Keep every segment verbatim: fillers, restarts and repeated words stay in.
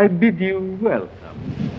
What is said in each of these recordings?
I bid you welcome.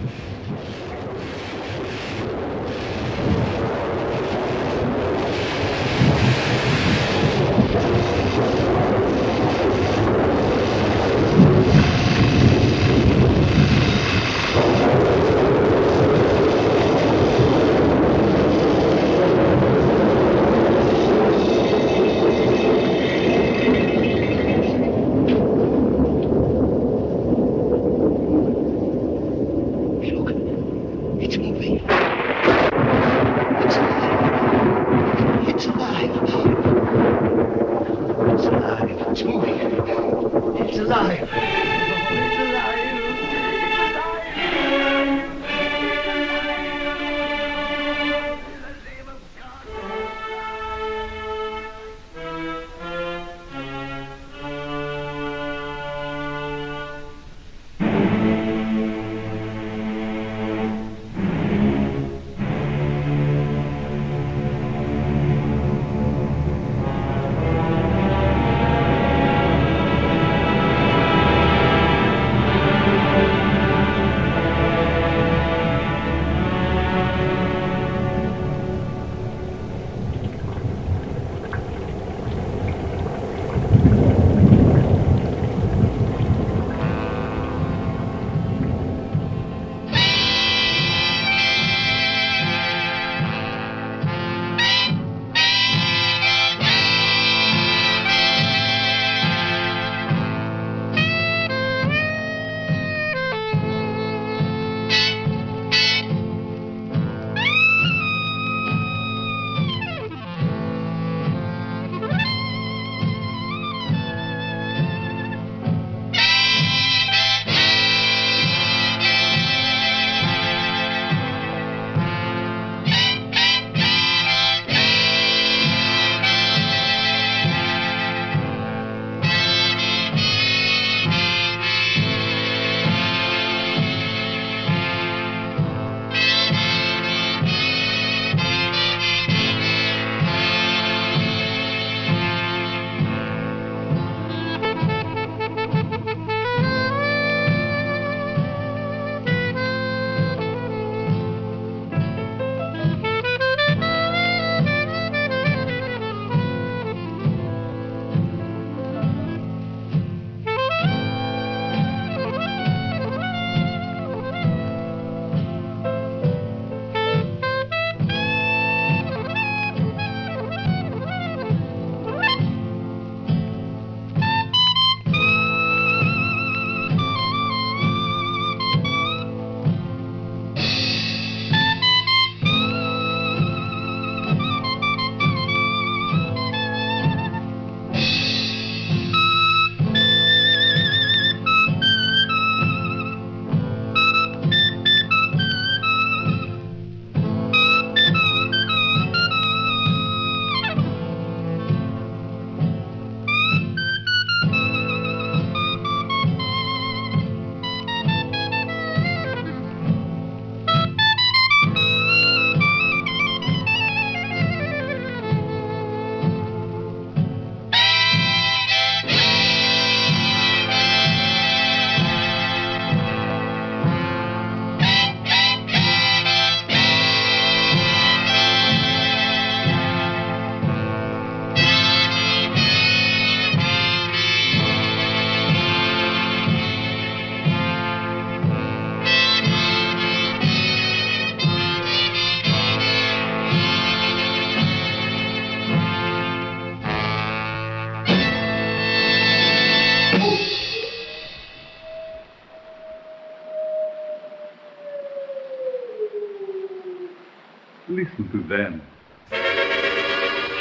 Listen to them.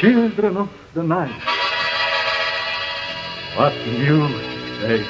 Children of the night, what new thing?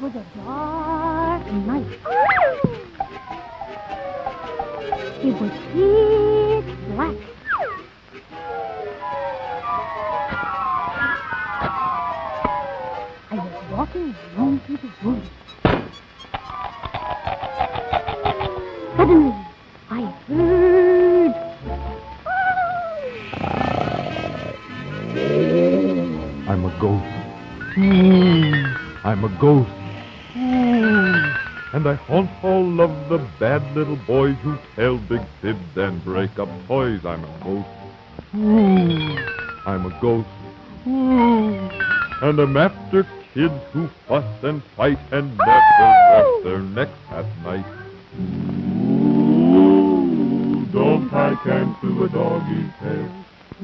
Was a dark night. It was pitch black. I was walking alone through the woods. Suddenly, I heard I'm a ghost. Mm. I'm a ghost. And I haunt all of the bad little boys who tell big fibs and break up toys. I'm a ghost. Mm. I'm a ghost. Mm. And I'm after kids who fuss and fight and never oh. wrap their necks at night. Ooh, don't tie cans to a doggy's tail.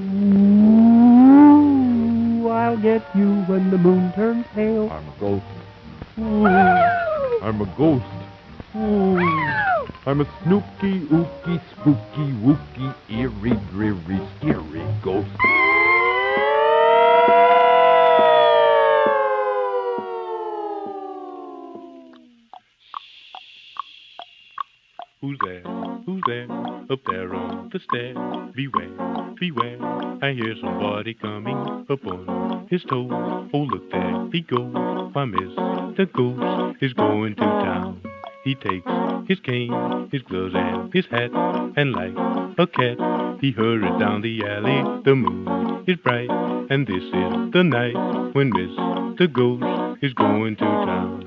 Ooh, I'll get you when the moon turns pale. I'm a ghost. Ooh. I'm a ghost. Ooh. I'm a snooky, ooky, spooky, wooky, eerie, dreary, scary ghost. Who's there? Who's there? Up there on the stair. Beware, beware. I hear somebody coming up on his toe. Oh, look there, he goes. Why, Mister Goose is going to town. He takes his cane, his gloves, and his hat, and like a cat, he hurries down the alley. The moon is bright, and this is the night when Mister Goose is going to town.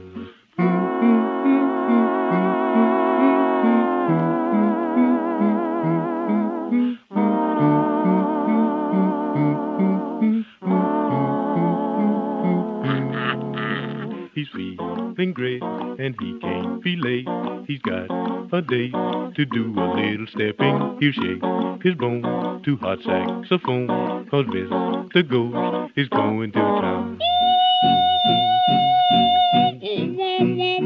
He's feeling great, and he can't be late. He's got a date to do a little stepping. He'll shake his bone to hot saxophone, 'cause Mister Goose is going to town. Ding, ding, ding.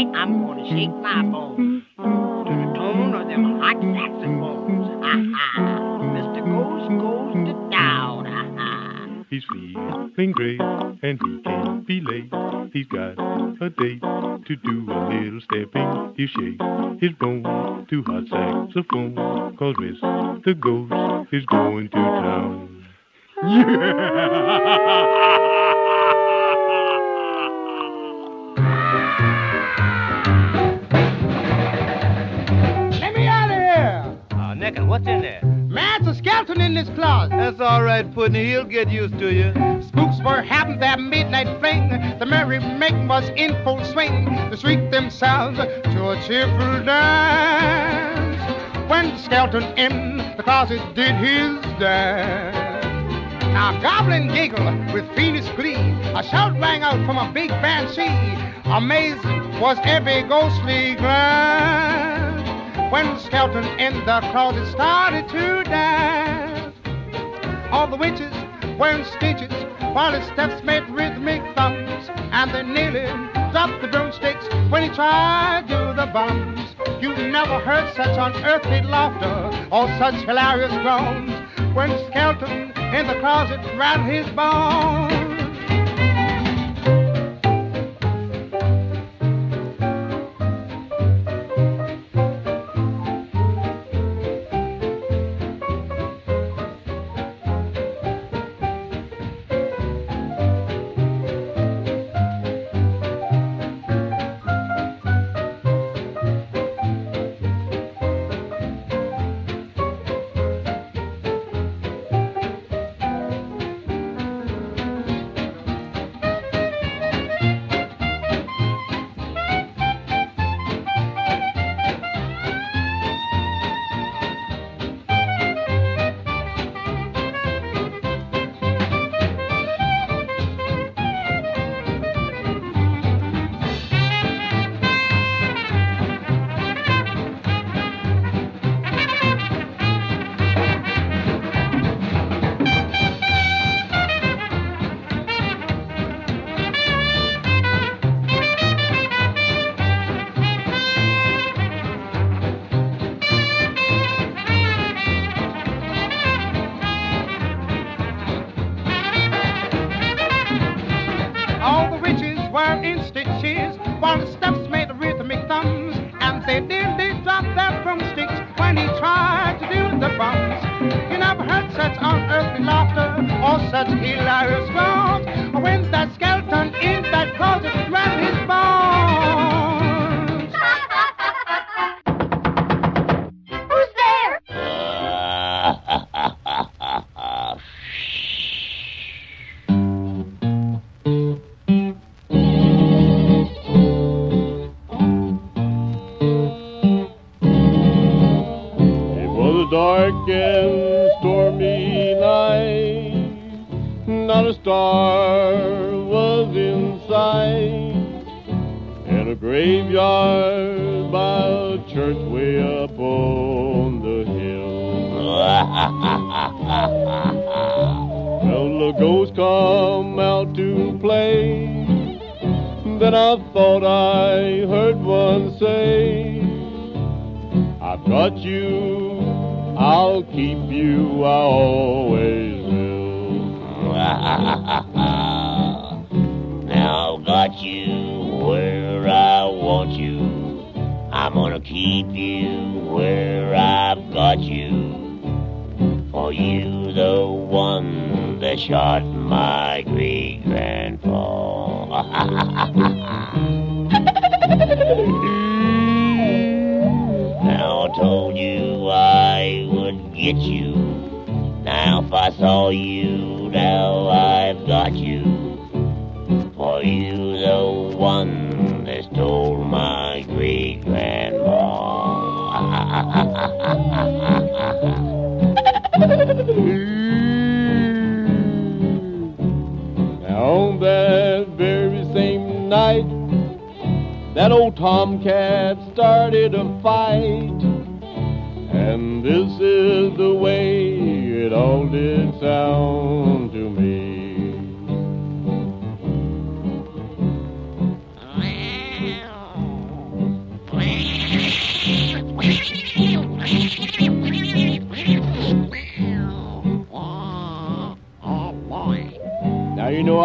Tonight I'm gonna shake my bones to the tone of them hot saxophones. Ha-ha, Mister Ghost goes to town. Ha-ha. He's feeling great and he can't be late. He's got a date to do a little stepping. He'll shake his bone to hot saxophone, 'cause Mister Ghost is going to town. Yeah! What's in there? Man's a skeleton in this closet. That's all right, Pudney. He'll get used to you. Spooks were happening that midnight fling. The merrymaking was in full swing. The shriek themselves to a cheerful dance. When the skeleton in the closet did his dance. A goblin giggled with fiendish glee. A shout rang out from a big banshee. Amazed was every ghostly glance. When the skeleton in the closet started to dance, all the witches were in stitches while his steps made rhythmic thumps, and they nearly dropped the broomsticks when he tried to do the bums. You never heard such unearthly laughter or such hilarious groans when the skeleton in the closet ran his bones.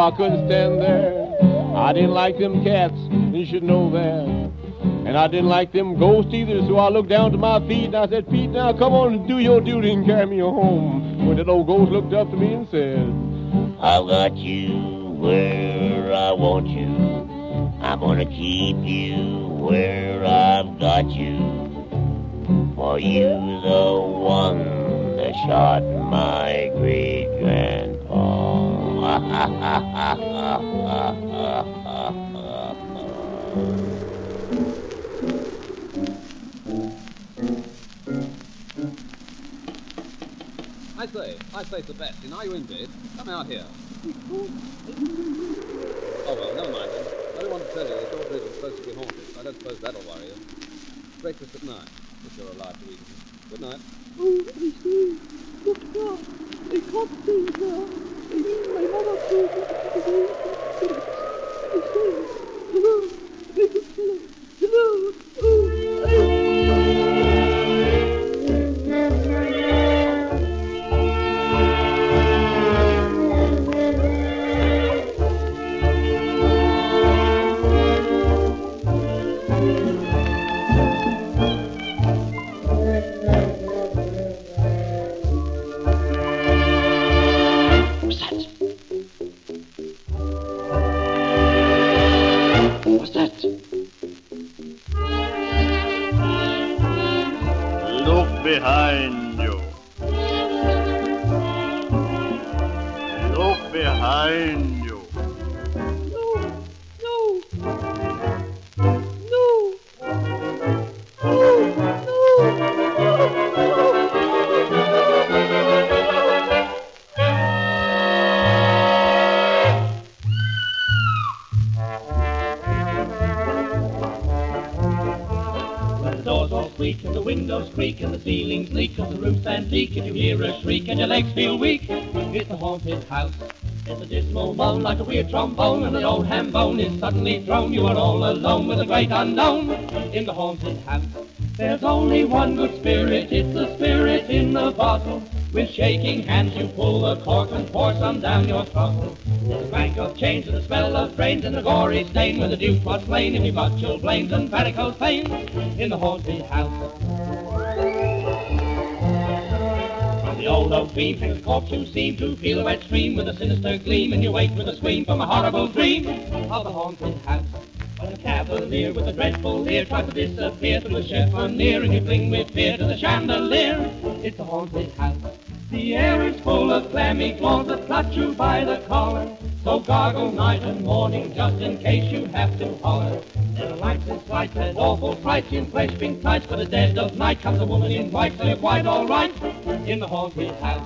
I couldn't stand there. I didn't like them cats, you should know that. And I didn't like them ghosts either, so I looked down to my feet and I said, Pete, now come on and do your duty and carry me home. When that old ghost looked up to me and said, I've got you where I want you. I'm gonna keep you where I've got you. For you the one that shot my great-grandpa. I say, I say, Sebastian, are you in bed? Come out here. Oh, well, never mind then. I don't want to tell you this old bridge is supposed to be haunted. I don't suppose that'll worry you. Breakfast at nine, if you're alive to eat it. Good night. Oh, I see. Look now. They can't stay now. They mean my mother told me to go to the I say, hello. They can kill him. Hello. Oh, I... Behind you. Look behind you. No, no, no, no, no. When the doors all squeak and the windows creak and the ceilings leak and the roof stands leak and you hear a shriek and your legs feel weak. It's a haunted house. It's a dismal moan like a weird trombone and an old ham bone is suddenly thrown. You are all alone with a great unknown in the haunted house. There's only one good spirit, it's the spirit in the bottle. With shaking hands you pull the cork and pour some down your throttle. There's a clank of chains and a smell of drains and a gory stain where the Duke was slain and he got your blames and varicose veins in the haunted house. The old oak beam hangs a corpse you seem to feel a wet stream with a sinister gleam and you wake with a scream from a horrible dream of the haunted house. When a cavalier with a dreadful leer tries to disappear through a chiffonier and you cling with fear to the chandelier, it's the haunted house. The air is full of clammy claws that clutch you by the collar, so gargle night and morning just in case you have to holler. There are lights and slights and awful frights in flesh-pink tights, but at dead of night comes a woman in white, so you're quite all right in the haunted house.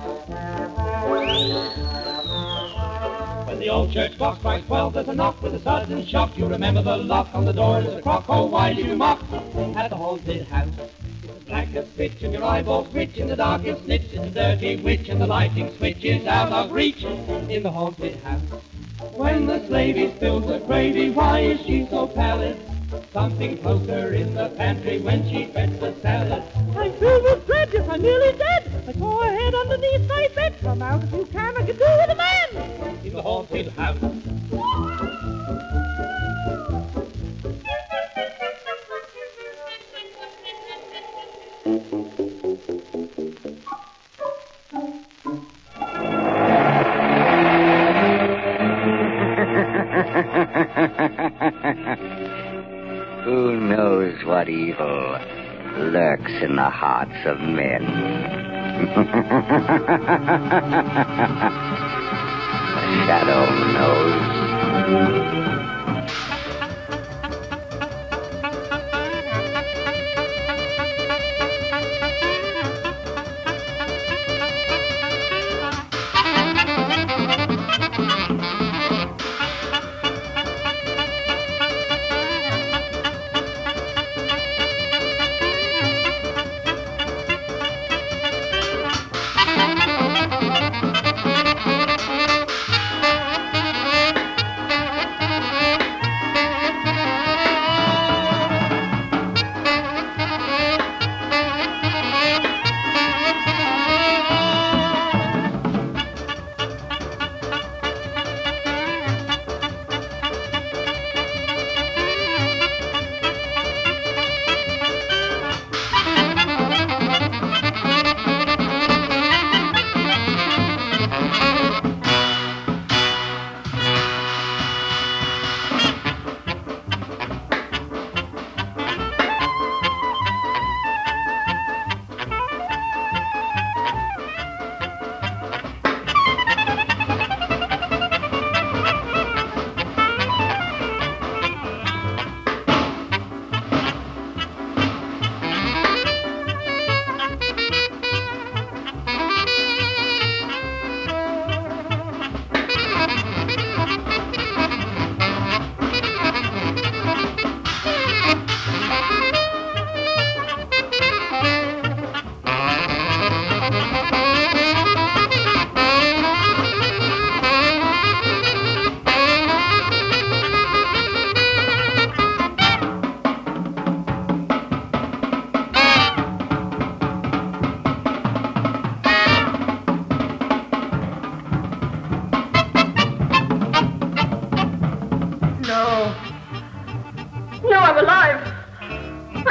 When the old church clock strikes twelve, there's a knock with a sudden shock. You remember the lock on the door, there's a crock, oh why do you mock at the haunted house? Black as pitch and your eyeballs twitch in the darkest niche. It's a dirty witch and the lighting switch is out of reach in the haunted house. When the slavey spills the gravy, why is she so pallid? Something poked her in the pantry when she fetched the salad. I feel with dread, I'm nearly dead. I saw her head underneath my bed. Come out if you can, I can do with a man in the haunted house. Who knows what evil lurks in the hearts of men? The shadow knows.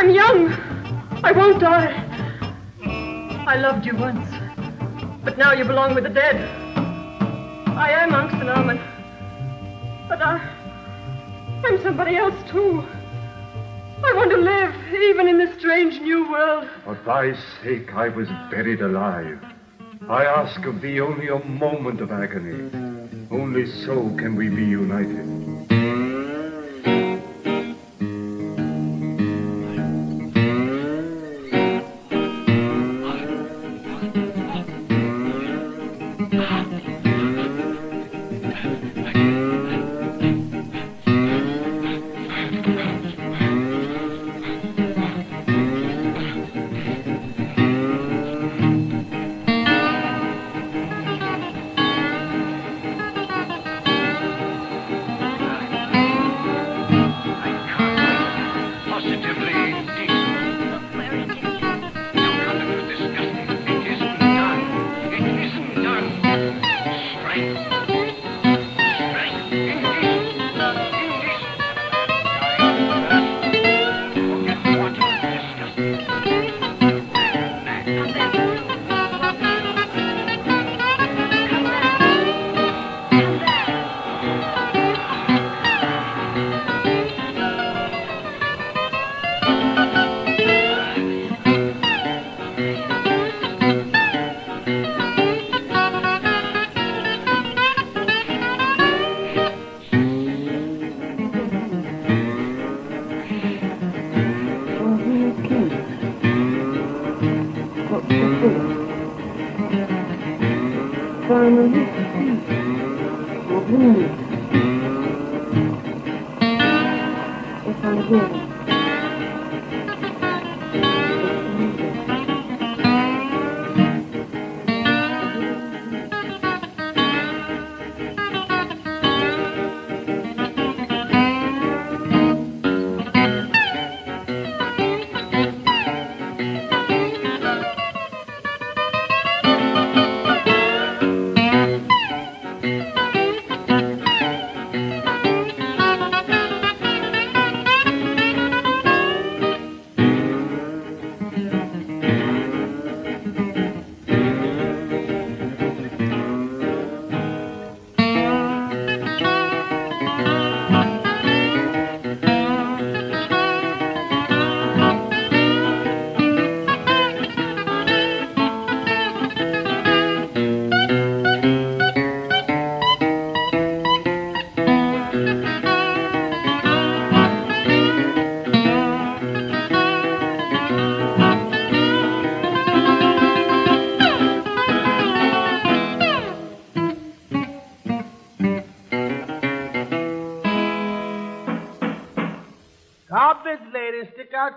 I'm young. I won't die. I loved you once, but now you belong with the dead. I am Anxen Aman, but I, I'm somebody else too. I want to live, even in this strange new world. For thy sake, I was buried alive. I ask of thee only a moment of agony. Only so can we be united.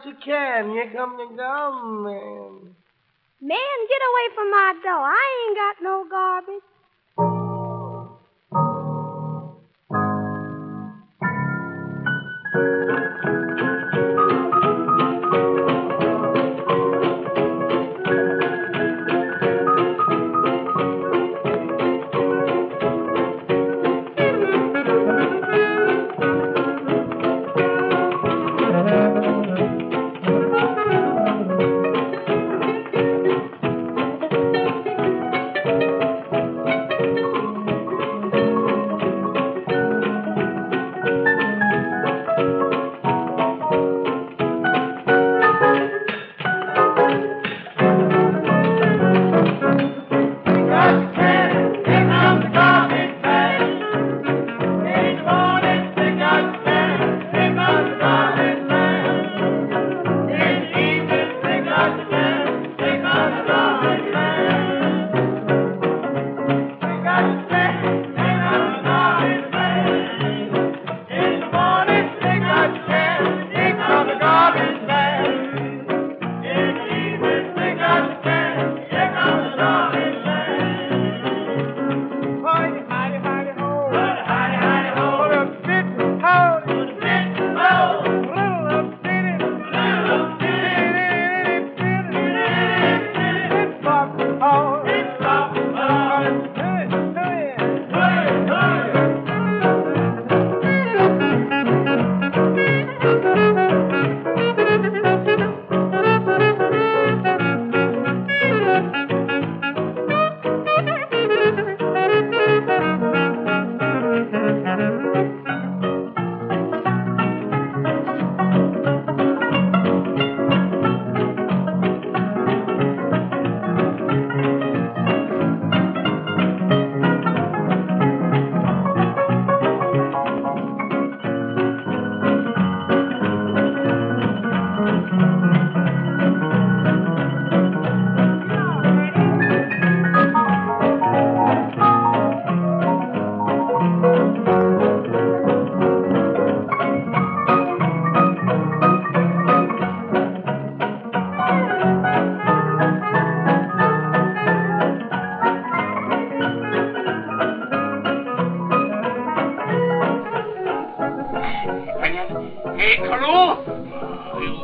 You can. Here come the government. Man, get away from my door. I ain't got no garbage.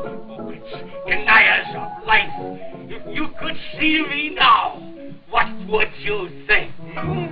Deniers of life, if you could see me now, what would you think? Hmm?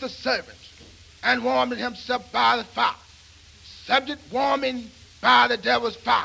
The servants, and warmed himself by the fire, subject warming by the devil's fire.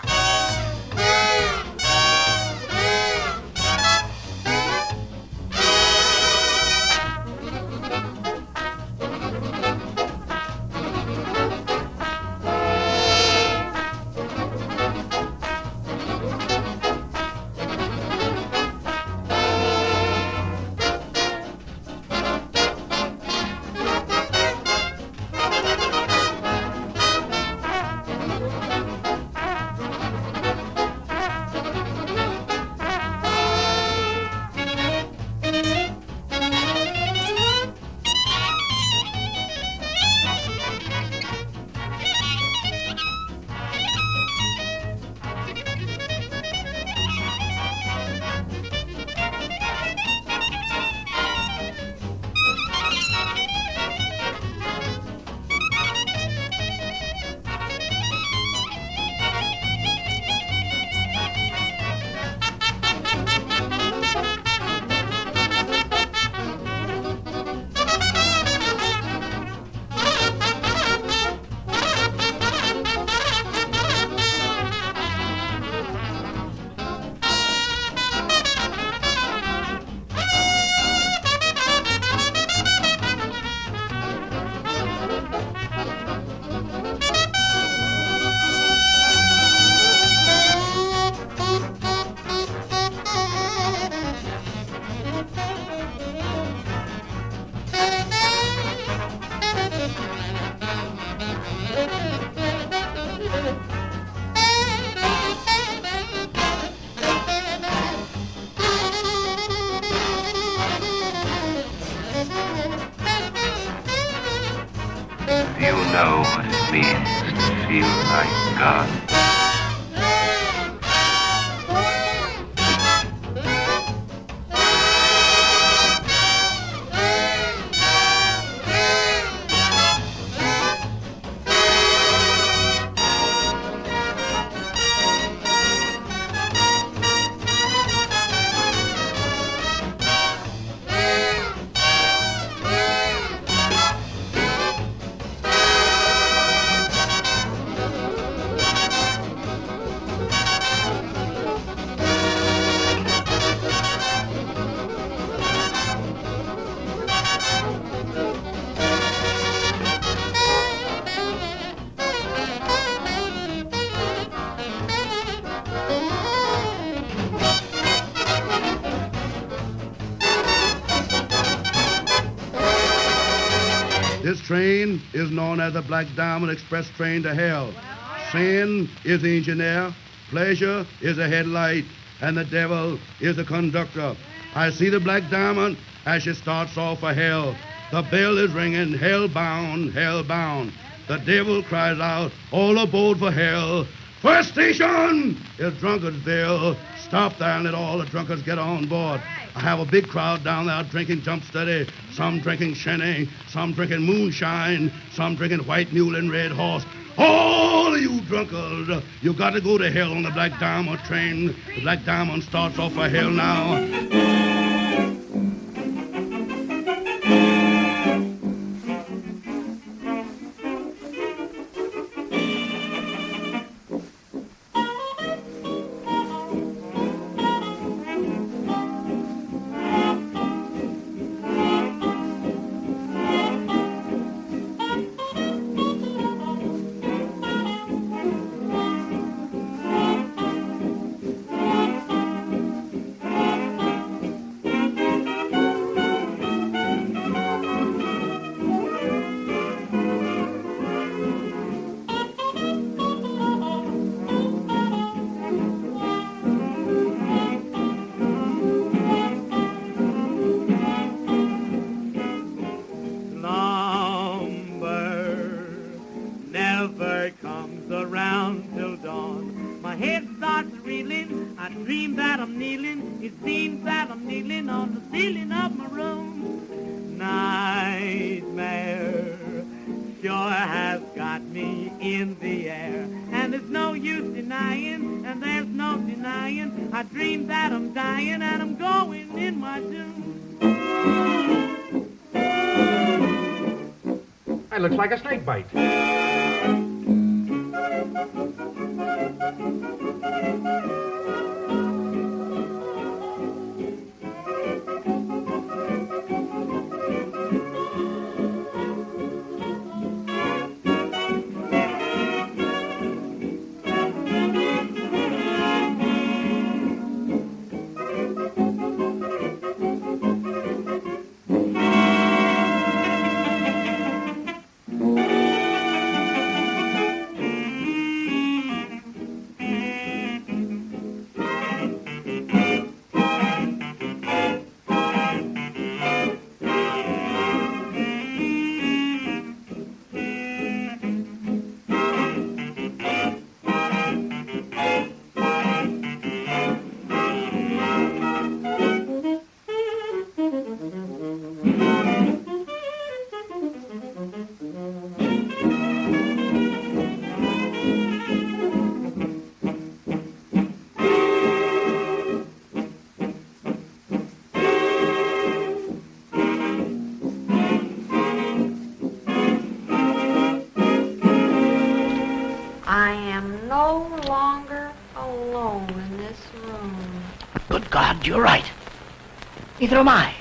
know what it means to feel like God. This train is known as the Black Diamond Express train to hell. Wow. Sin is the engineer, pleasure is the headlight, and the devil is the conductor. I see the Black Diamond as she starts off for hell. The bell is ringing, hellbound, hellbound. The devil cries out, all aboard for hell. First station is Drunkardsville. Stop there and let all the drunkards get on board. I have a big crowd down there drinking jump steady, some drinking shinny, some drinking moonshine, some drinking white mule and red horse. All of you drunkards, you got to go to hell on the Black Diamond train. The Black Diamond starts off for hell now. Looks like a snake bite. God, you're right. Neither am I.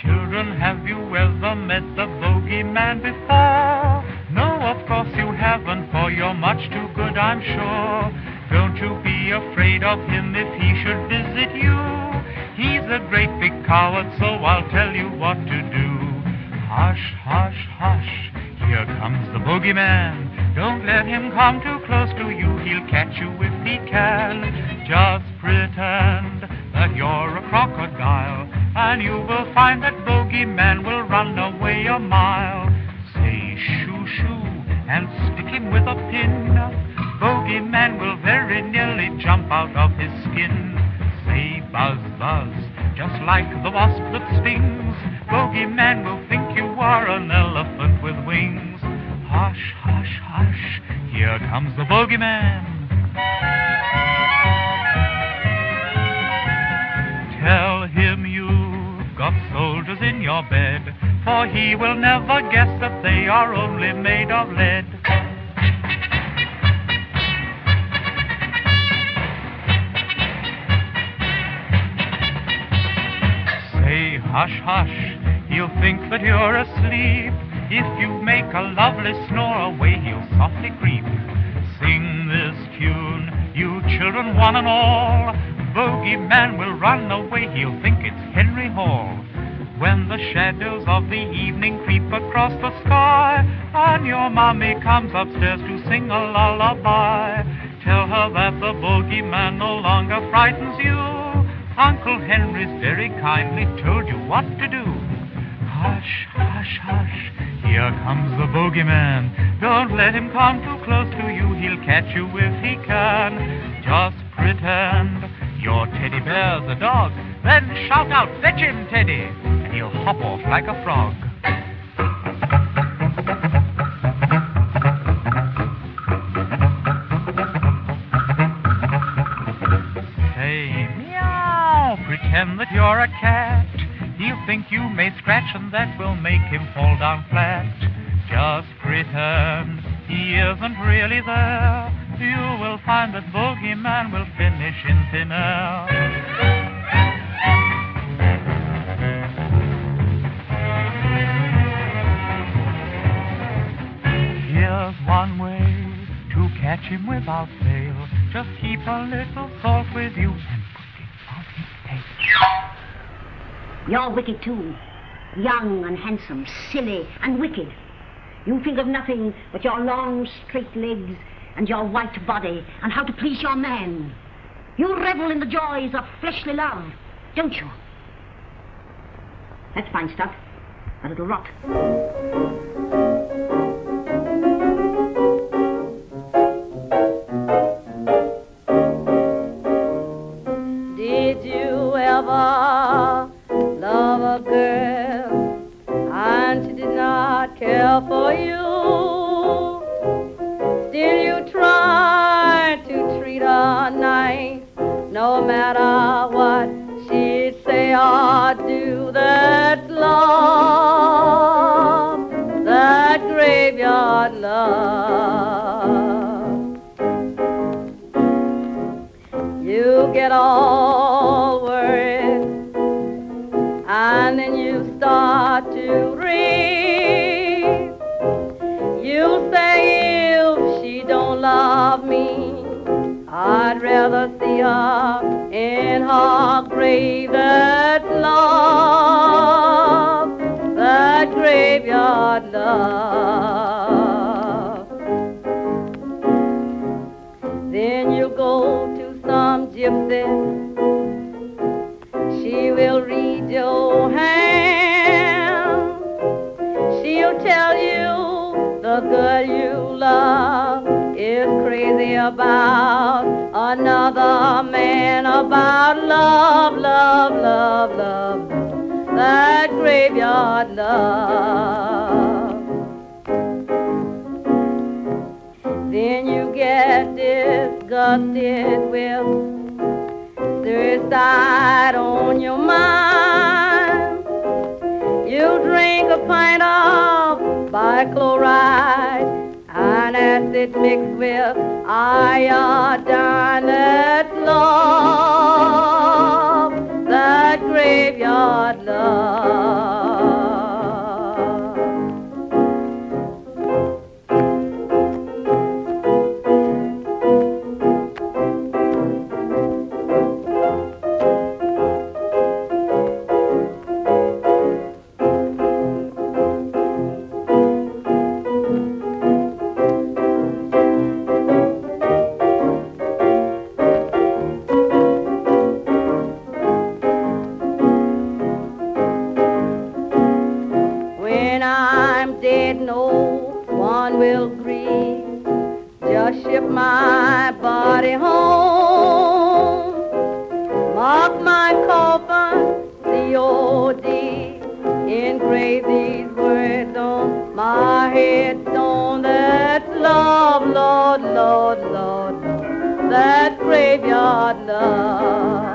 Children, have you ever met the bogeyman before? No, of course you haven't, for you're much too good, I'm sure. Don't you be afraid of him if he should visit you. He's a great big coward, so I'll tell you what to do. Hush, hush, hush, here comes the bogeyman. Don't let him come too close to you. He'll catch you if he can. Just pretend that you're a crocodile, and you will find that bogeyman will run away a mile. Say shoo shoo and stick him with a pin. Bogeyman will very nearly jump out of his skin. Say buzz buzz, just like the wasp that stings. Bogeyman will think you are an elephant with wings. Hush, hush, hush, here comes the bogeyman. Tell him you've got soldiers in your bed, for he will never guess that they are only made of lead. Say hush, hush, he'll think that you're asleep. If you make a lovely snore, away he'll softly creep. Sing this tune, you children, one and all. Bogeyman will run away, he'll think it's Henry Hall. When the shadows of the evening creep across the sky, and your mommy comes upstairs to sing a lullaby, tell her that the bogeyman no longer frightens you. Uncle Henry's very kindly told you what to do. Hush, hush, hush, here comes the bogeyman. Don't let him come too close to you, he'll catch you if he can. Just pretend your teddy bear's a dog, then shout out, fetch him, Teddy, and he'll hop off like a frog. Say meow, pretend that you're a cat. He'll think you may scratch, and that will make him fall down flat. Just pretend he isn't really there. You will find that bogeyman will finish in thin air. Here's one way to catch him without fail. Just keep a little salt with you and put it on his tail. You're wicked too. Young and handsome, silly and wicked. You think of nothing but your long, straight legs and your white body and how to please your man. You revel in the joys of fleshly love, don't you? That's fine stuff, but it'll rot. Did you ever love a girl and she did not care for you? Still you tried to treat her nice, no matter what she'd say or do. That's love, that graveyard love. You get all worried and then you start to read. You say, if she don't love me, I'd rather see her in her grave. That love, that graveyard love. Then you go to some gypsy. She will read your hand. She'll tell you the girl you love is crazy about another man, about love, love, love, love, love, that graveyard love. Then you get disgusted with suicide on your mind. You drink a pint of bichloride and acid mixed with iodine. That love, that graveyard love. worship my body home. Mark my coffin, C O D, engrave these words on my headstone. That love, Lord, Lord, Lord, Lord, that graveyard love.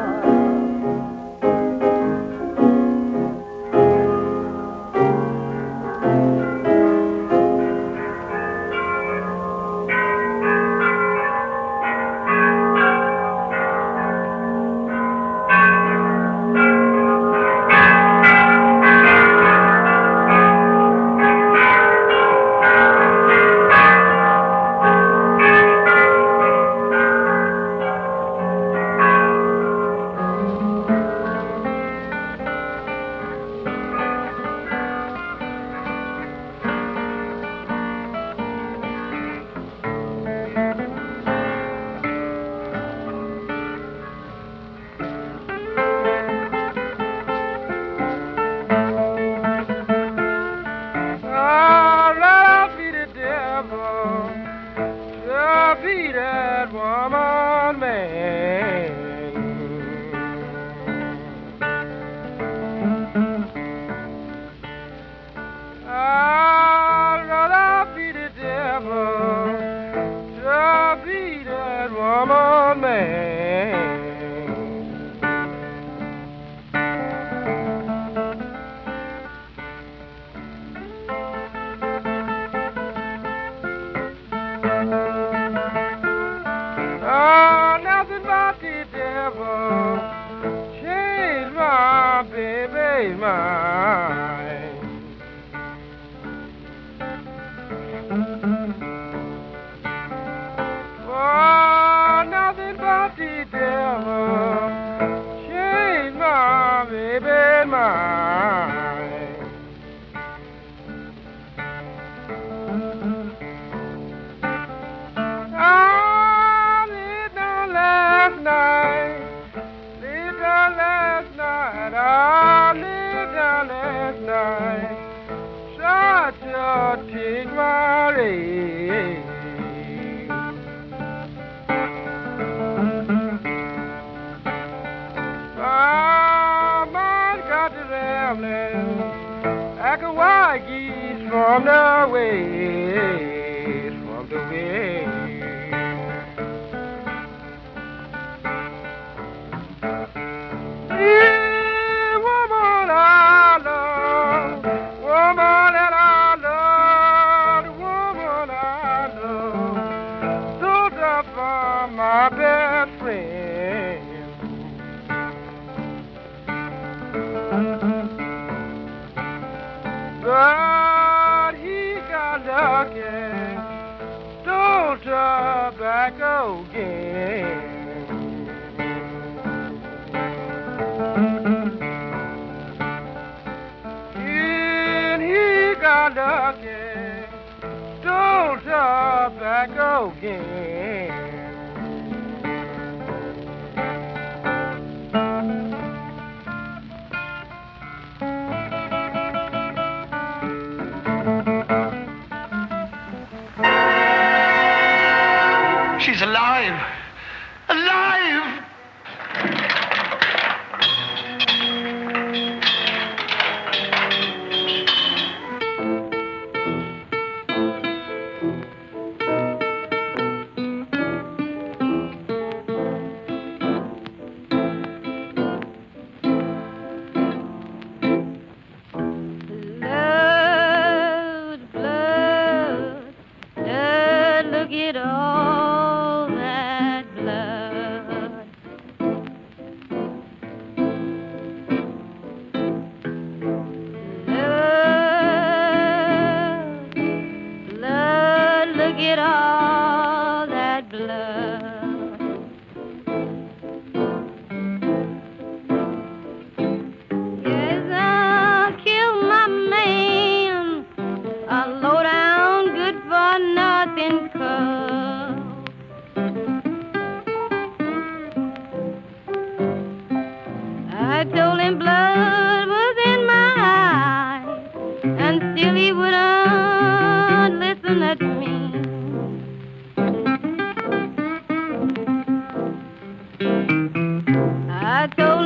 Still he wouldn't listen at me.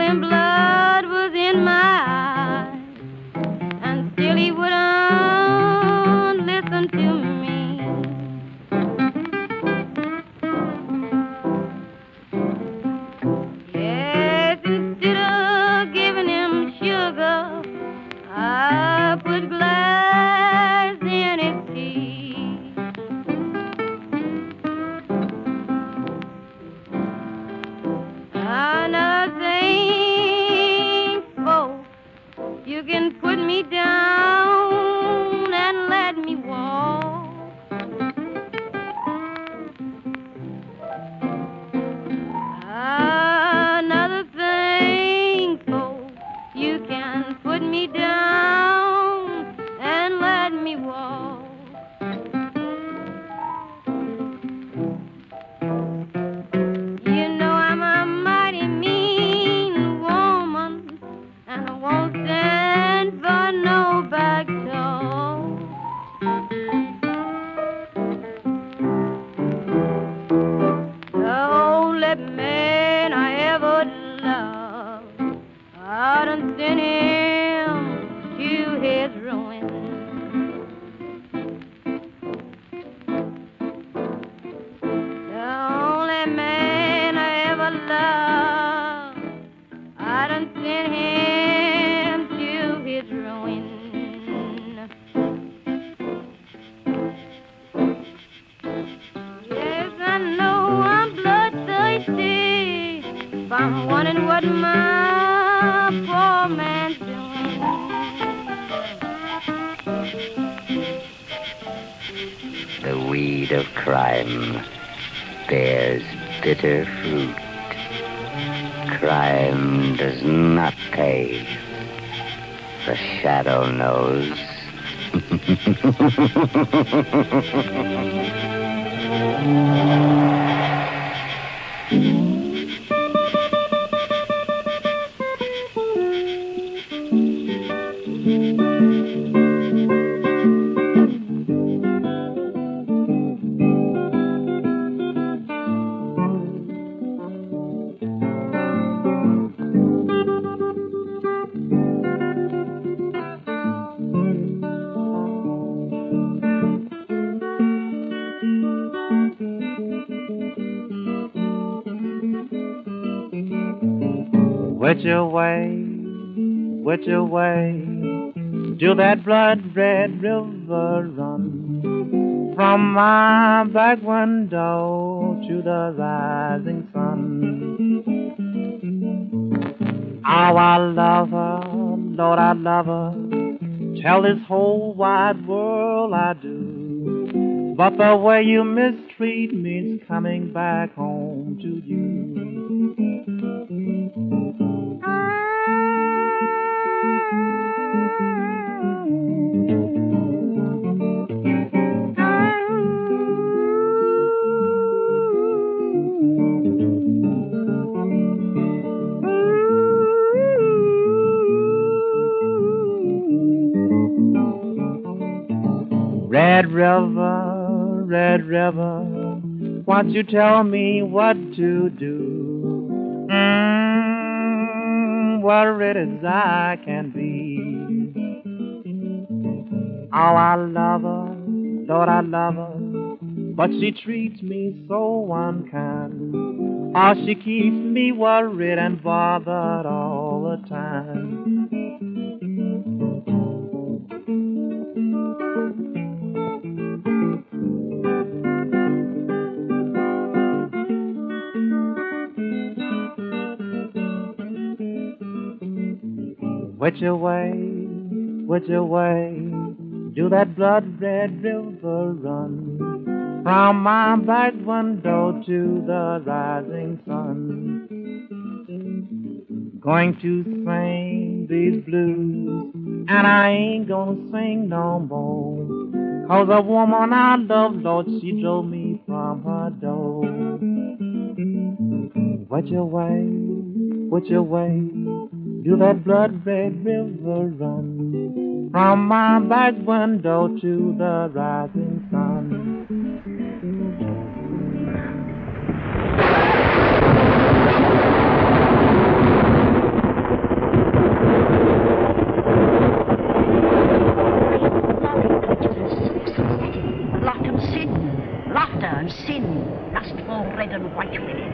and blood was in my eyes, and still he wouldn't listen to me. Yes, instead of giving him sugar, I put glass in his tea. I know you can put me down and let me walk. Another thing, folks, you can put me down and let me walk. You know I'm a mighty mean woman, and I won't stand for no back door. The only man I ever loved, I done sent him to his ruin. The only man I ever loved, I done sent him. I'm wondering what my poor man's doing. The weed of crime bears bitter fruit. Crime does not pay. The shadow knows. Wet your way, wet your way to that blood-red river run. From my back window to the rising sun. Oh, I love her, Lord, I love her. Tell this whole wide world I do. But the way you mistreat means coming back home to you. Red River, Red River, won't you tell me what to do? Mm, worried as I can be. Oh, I love her, Lord, I love her, but she treats me so unkind. Oh, she keeps me worried and bothered all the time. Wet your way, wet your way to that blood-red river run. From my back window to the rising sun. Going to sing these blues, and I ain't gonna sing no more. 'Cause the woman I love, Lord, she drove me from her door. Wet your way, wet your way to that blood-red river run. From my back window to the rising sun. all red and white with it.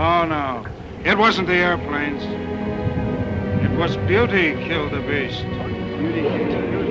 Oh, no. It wasn't the airplanes. It was beauty killed the beast. Beauty killed the beast.